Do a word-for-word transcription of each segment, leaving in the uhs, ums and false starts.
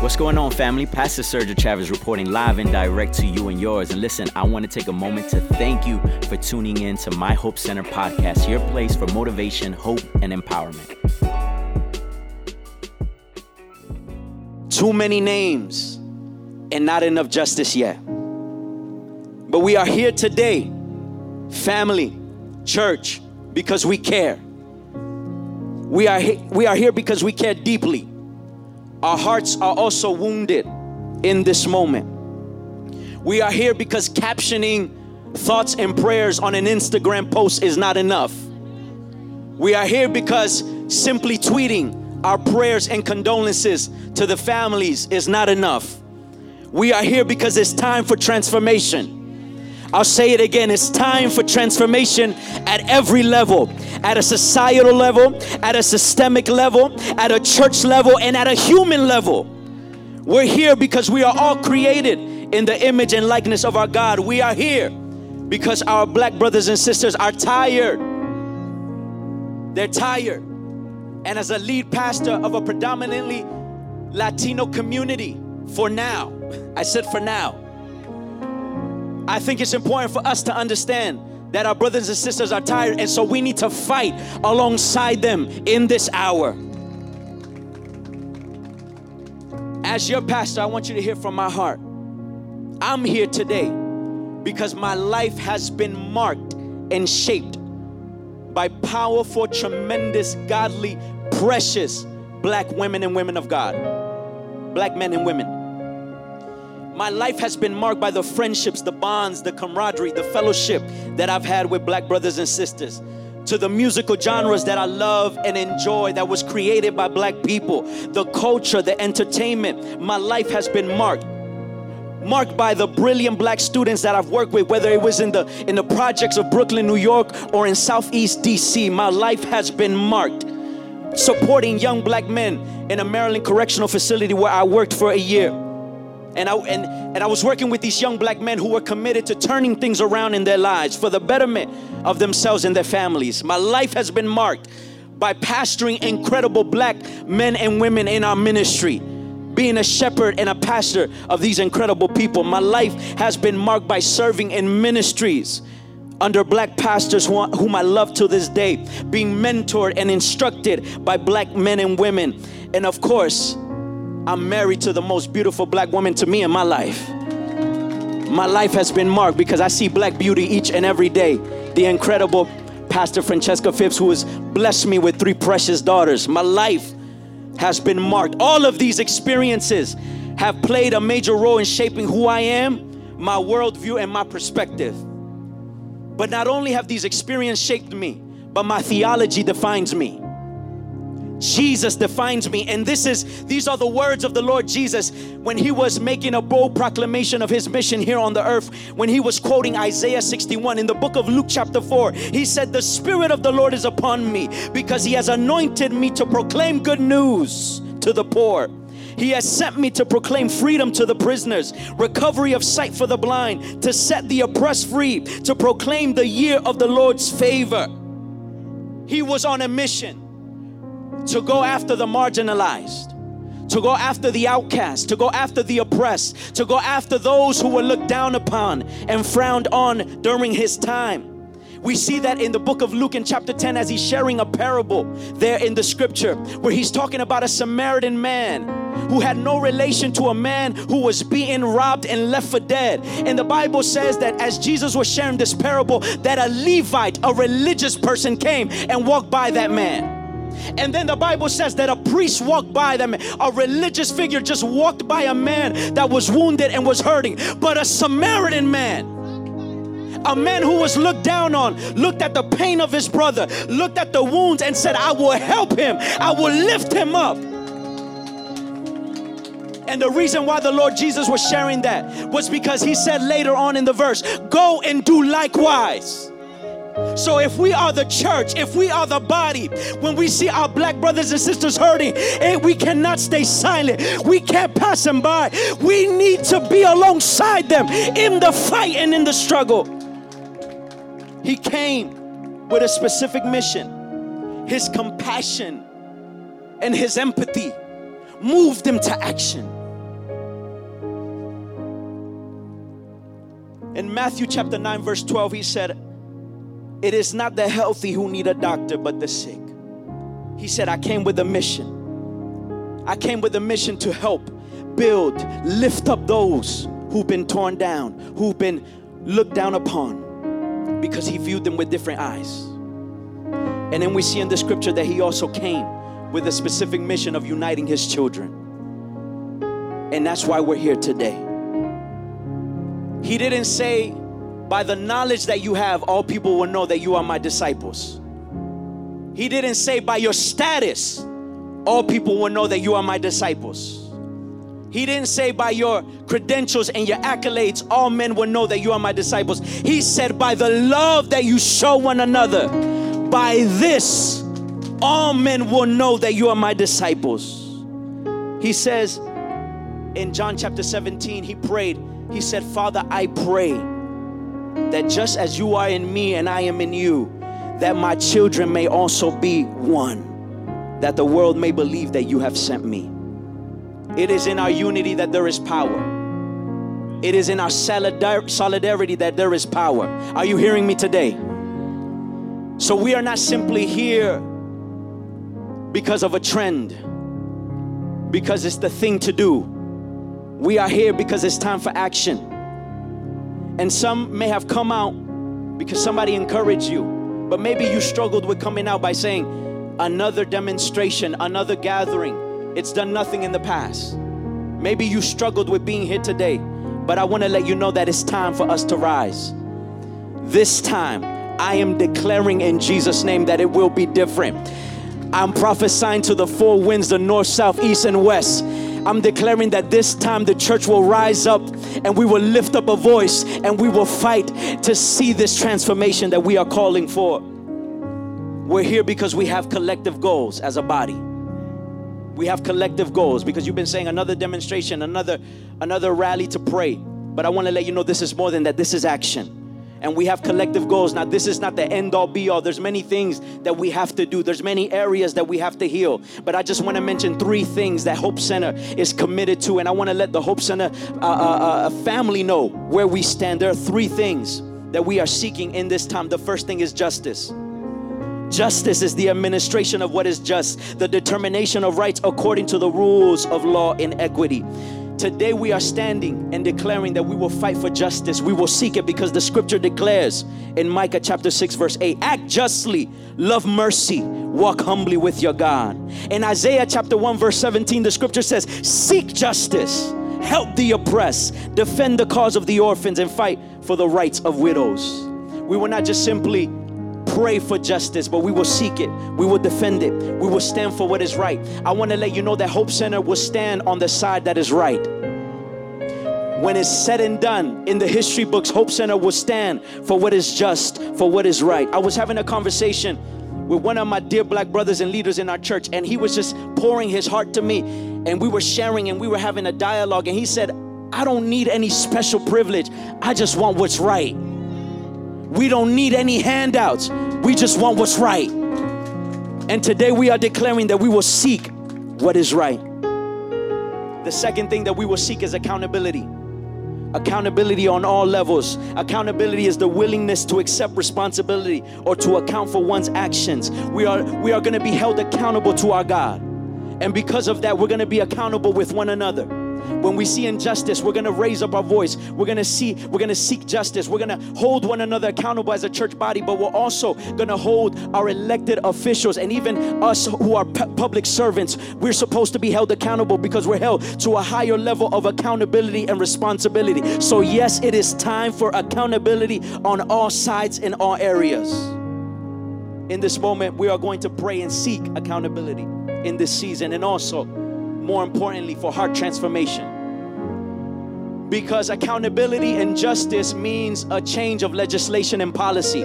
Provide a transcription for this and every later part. What's going on, family? Pastor Sergio Chavez reporting live and direct to you and yours. And listen, I want to take a moment to thank you for tuning in to My Hope Center podcast, your place for motivation, hope, and empowerment. Too many names and not enough justice yet. But we are here today, family, church, because we care. We are, he- we are here because we care deeply. Our hearts are also wounded in this moment. We are here because captioning thoughts and prayers on an Instagram post is not enough. We are here because simply tweeting our prayers and condolences to the families is not enough. We are here because it's time for transformation. I'll say it again, it's time for transformation at every level, at a societal level, at a systemic level, at a church level, and at a human level. We're here because we are all created in the image and likeness of our God. We are here because our black brothers and sisters are tired. They're tired. And as a lead pastor of a predominantly Latino community, for now, I said for now, I think it's important for us to understand that our brothers and sisters are tired, and so we need to fight alongside them in this hour. As your pastor, I want you to hear from my heart. I'm here today because my life has been marked and shaped by powerful, tremendous, godly, precious black women and women of God, black men and women. My life has been marked by the friendships, the bonds, the camaraderie, the fellowship that I've had with black brothers and sisters, to the musical genres that I love and enjoy that was created by black people, the culture, the entertainment. My life has been marked. Marked by the brilliant black students that I've worked with, whether it was in the in the projects of Brooklyn, New York, or in Southeast D C. My life has been marked. Supporting young black men in a Maryland correctional facility where I worked for a year. And I, and, and I was working with these young black men who were committed to turning things around in their lives for the betterment of themselves and their families. My life has been marked by pastoring incredible black men and women in our ministry, being a shepherd and a pastor of these incredible people. My life has been marked by serving in ministries under black pastors whom I love to this day, being mentored and instructed by black men and women. And of course, I'm married to the most beautiful black woman to me in my life. My life has been marked because I see black beauty each and every day. The incredible Pastor Francesca Phipps, who has blessed me with three precious daughters. My life has been marked. All of these experiences have played a major role in shaping who I am, my worldview, and my perspective. But not only have these experiences shaped me, but my theology defines me. Jesus defines me, and this is these are the words of the Lord Jesus when he was making a bold proclamation of his mission here on the earth, when he was quoting Isaiah sixty-one in the book of Luke chapter four. He said, "The Spirit of the Lord is upon me because he has anointed me to proclaim good news to the poor. He has sent me to proclaim freedom to the prisoners, recovery of sight for the blind, to set the oppressed free, to proclaim the year of the Lord's favor." He was on a mission to go after the marginalized, to go after the outcast, to go after the oppressed, to go after those who were looked down upon and frowned on during his time. We see that in the book of Luke in chapter ten as he's sharing a parable there in the scripture where he's talking about a Samaritan man who had no relation to a man who was beaten, robbed, and left for dead. And the Bible says that as Jesus was sharing this parable, that a Levite, a religious person, came and walked by that man. And then the Bible says that a priest walked by them, a religious figure just walked by a man that was wounded and was hurting. But a Samaritan man, a man who was looked down on, looked at the pain of his brother, looked at the wounds and said, "I will help him. I will lift him up." And the reason why the Lord Jesus was sharing that was because he said later on in the verse, "Go and do likewise." So if we are the church, if we are the body, when we see our black brothers and sisters hurting, we cannot stay silent. We can't pass them by. We need to be alongside them in the fight and in the struggle. He came with a specific mission. His compassion and his empathy moved him to action. In Matthew chapter nine, verse twelve, he said, "It is not the healthy who need a doctor, but the sick." He said, I came with a mission. I came with a mission to help, build, lift up those who've been torn down, who've been looked down upon, because he viewed them with different eyes. And then we see in the scripture that he also came with a specific mission of uniting his children. And that's why we're here today. He didn't say, by the knowledge that you have, all people will know that you are my disciples. He didn't say, by your status, all people will know that you are my disciples. He didn't say, by your credentials and your accolades, all men will know that you are my disciples. He said, by the love that you show one another, by this, all men will know that you are my disciples. He says, in John chapter seventeen, he prayed. He said, Father, I pray that just as you are in me and I am in you, that my children may also be one, that the world may believe that you have sent me. It is in our unity that there is power. It is in our solidarity that there is power. Are you hearing me today? So we are not simply here because of a trend, because it's the thing to do. We are here because it's time for action. And some may have come out because somebody encouraged you. But maybe you struggled with coming out by saying, another demonstration, another gathering. It's done nothing in the past. Maybe you struggled with being here today, but I want to let you know that it's time for us to rise. This time, I am declaring in Jesus' name that it will be different. I'm prophesying to the four winds, the north, south, east, and west. I'm declaring that this time the church will rise up and we will lift up a voice and we will fight to see this transformation that we are calling for. We're here because we have collective goals as a body. We have collective goals because you've been saying another demonstration, another, another rally to pray. But I want to let you know this is more than that. This is action. And we have collective goals. Now, this is not the end all be all. There's many things that we have to do. There's many areas that we have to heal. But I just want to mention three things that Hope Center is committed to. And I want to let the Hope Center uh, uh, family know where we stand. There are three things that we are seeking in this time. The first thing is justice. Justice is the administration of what is just, the determination of rights according to the rules of law and equity. Today we are standing and declaring that we will fight for justice. We will seek it because the scripture declares in Micah chapter six verse eight, act justly, love mercy, walk humbly with your God. In Isaiah chapter one verse seventeen, the scripture says, seek justice, help the oppressed, defend the cause of the orphans, and fight for the rights of widows. We will not just simply pray for justice, but we will seek it. We will defend it. We will stand for what is right. I want to let you know that Hope Center will stand on the side that is right. When it's said and done in the history books, Hope Center will stand for what is just, for what is right. I was having a conversation with one of my dear black brothers and leaders in our church, and he was just pouring his heart to me, and we were sharing and we were having a dialogue, and he said, I don't need any special privilege. I just want what's right. We don't need any handouts. We just want what's right. And today we are declaring that we will seek what is right. The second thing that we will seek is accountability. Accountability on all levels. Accountability is the willingness to accept responsibility or to account for one's actions. We are, we are going to be held accountable to our God. And because of that, we're going to be accountable with one another. When we see injustice, we're going to raise up our voice. We're going to see, we're going to seek justice. We're going to hold one another accountable as a church body, but we're also going to hold our elected officials and even us who are p- public servants. We're supposed to be held accountable because we're held to a higher level of accountability and responsibility. So yes, it is time for accountability on all sides in all areas. In this moment, we are going to pray and seek accountability in this season, and also more importantly, for heart transformation. Because accountability and justice means a change of legislation and policy.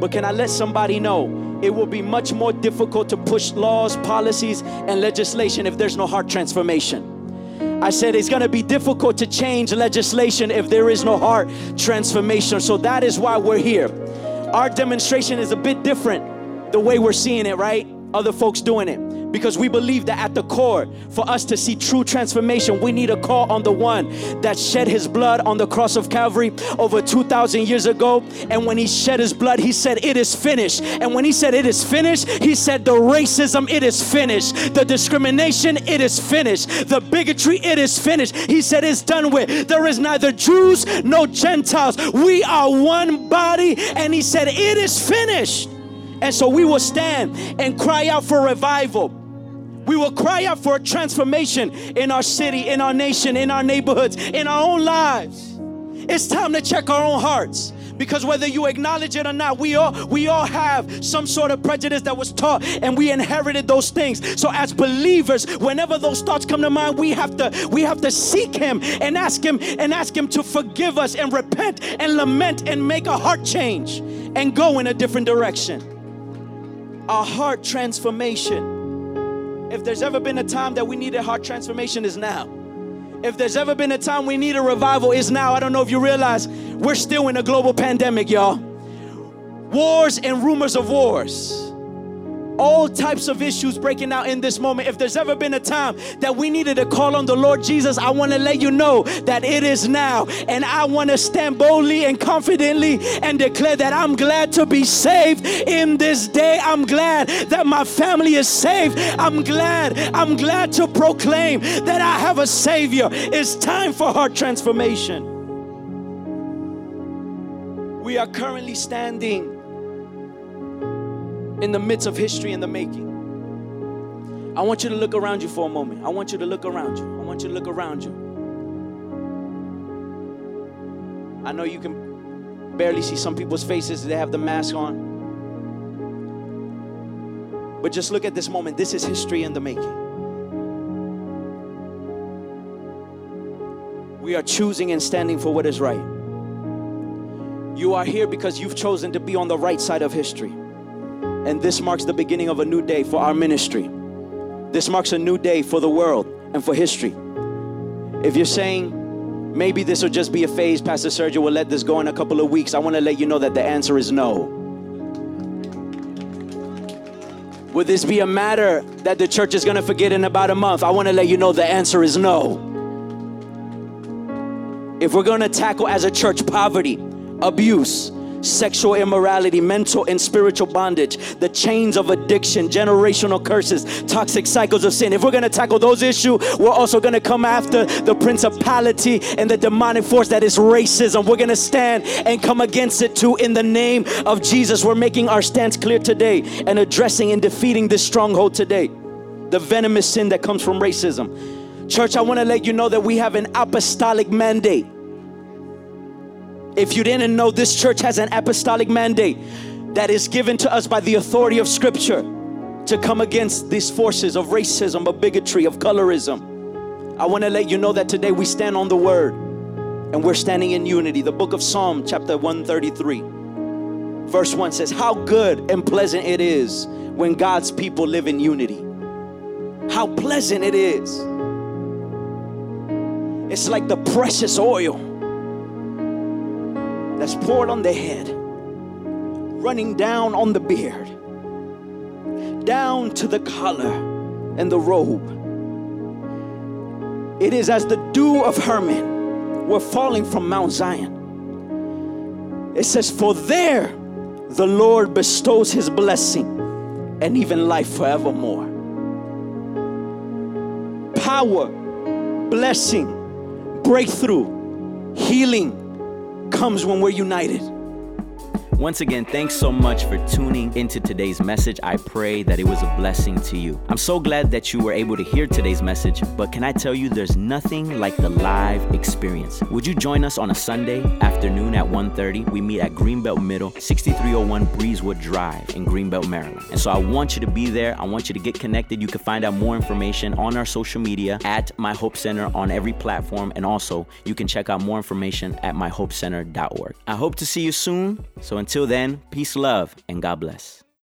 But can I let somebody know, it will be much more difficult to push laws, policies, and legislation if there's no heart transformation. I said it's going to be difficult to change legislation if there is no heart transformation. So that is why we're here. Our demonstration is a bit different the way we're seeing it, right? Other folks doing it. because we believe that at the core, for us to see true transformation, we need a call on the one that shed his blood on the cross of Calvary over two thousand years ago. And when he shed his blood, he said, it is finished. And when he said it is finished, he said the racism, it is finished. The discrimination, it is finished. The bigotry, it is finished. He said it's done with. There is neither Jews nor Gentiles. We are one body. And he said it is finished. And so we will stand and cry out for revival. We will cry out for a transformation in our city, in our nation, in our neighborhoods, in our own lives. It's time to check our own hearts, because whether you acknowledge it or not, we all we all have some sort of prejudice that was taught, and we inherited those things. So as believers, whenever those thoughts come to mind, we have to we have to seek him and ask him and ask him to forgive us and repent and lament and make a heart change and go in a different direction. Our heart transformation. If there's ever been a time that we needed heart transformation, is now. If there's ever been a time we need a revival, is now. I don't know if you realize we're still in a global pandemic, y'all. Wars and rumors of wars. All types of issues breaking out in this moment. If there's ever been a time that we needed to call on the Lord Jesus, I want to let you know that it is now. And I want to stand boldly and confidently and declare that I'm glad to be saved in this day. I'm glad that my family is saved. I'm glad, I'm glad to proclaim that I have a Savior. It's time for heart transformation. We are currently standing in the midst of history in the making. I want you to look around you for a moment. I want you to look around you. I want you to look around you. I know you can barely see some people's faces. They have the mask on. But just look at this moment. This is history in the making. We are choosing and standing for what is right. You are here because you've chosen to be on the right side of history. And this marks the beginning of a new day for our ministry. This marks a new day for the world and for history. If you're saying, maybe this will just be a phase, Pastor Sergio will let this go in a couple of weeks, I want to let you know that the answer is no. Will this be a matter that the church is going to forget in about a month? I want to let you know the answer is no. If we're going to tackle as a church poverty, abuse, sexual immorality, mental and spiritual bondage, the chains of addiction, generational curses, toxic cycles of sin. If we're going to tackle those issues, we're also going to come after the principality and the demonic force that is racism. We're going to stand and come against it too in the name of Jesus. We're making our stance clear today and addressing and defeating this stronghold today, the venomous sin that comes from racism. Church, I want to let you know that we have an apostolic mandate. If you didn't know, this church has an apostolic mandate that is given to us by the authority of Scripture to come against these forces of racism, of bigotry, of colorism. I want to let you know that today we stand on the Word and we're standing in unity. The book of Psalm, chapter one thirty-three, verse one says, how good and pleasant it is when God's people live in unity. How pleasant it is. It's like the precious oil that's poured on the head, running down on the beard, down to the collar and the robe. It is as the dew of Hermon were falling from Mount Zion. It says, for there the Lord bestows his blessing and even life forevermore. Power, blessing, breakthrough, healing comes when we're united. Once again, thanks so much for tuning into today's message. I pray that it was a blessing to you. I'm so glad that you were able to hear today's message, but can I tell you there's nothing like the live experience. Would you join us on a Sunday afternoon at one thirty? We meet at Greenbelt Middle, sixty-three oh one Breezewood Drive in Greenbelt, Maryland. And so I want you to be there. I want you to get connected. You can find out more information on our social media at My Hope Center on every platform. And also you can check out more information at my hope center dot org. I hope to see you soon. So until Until then, peace, love, and God bless.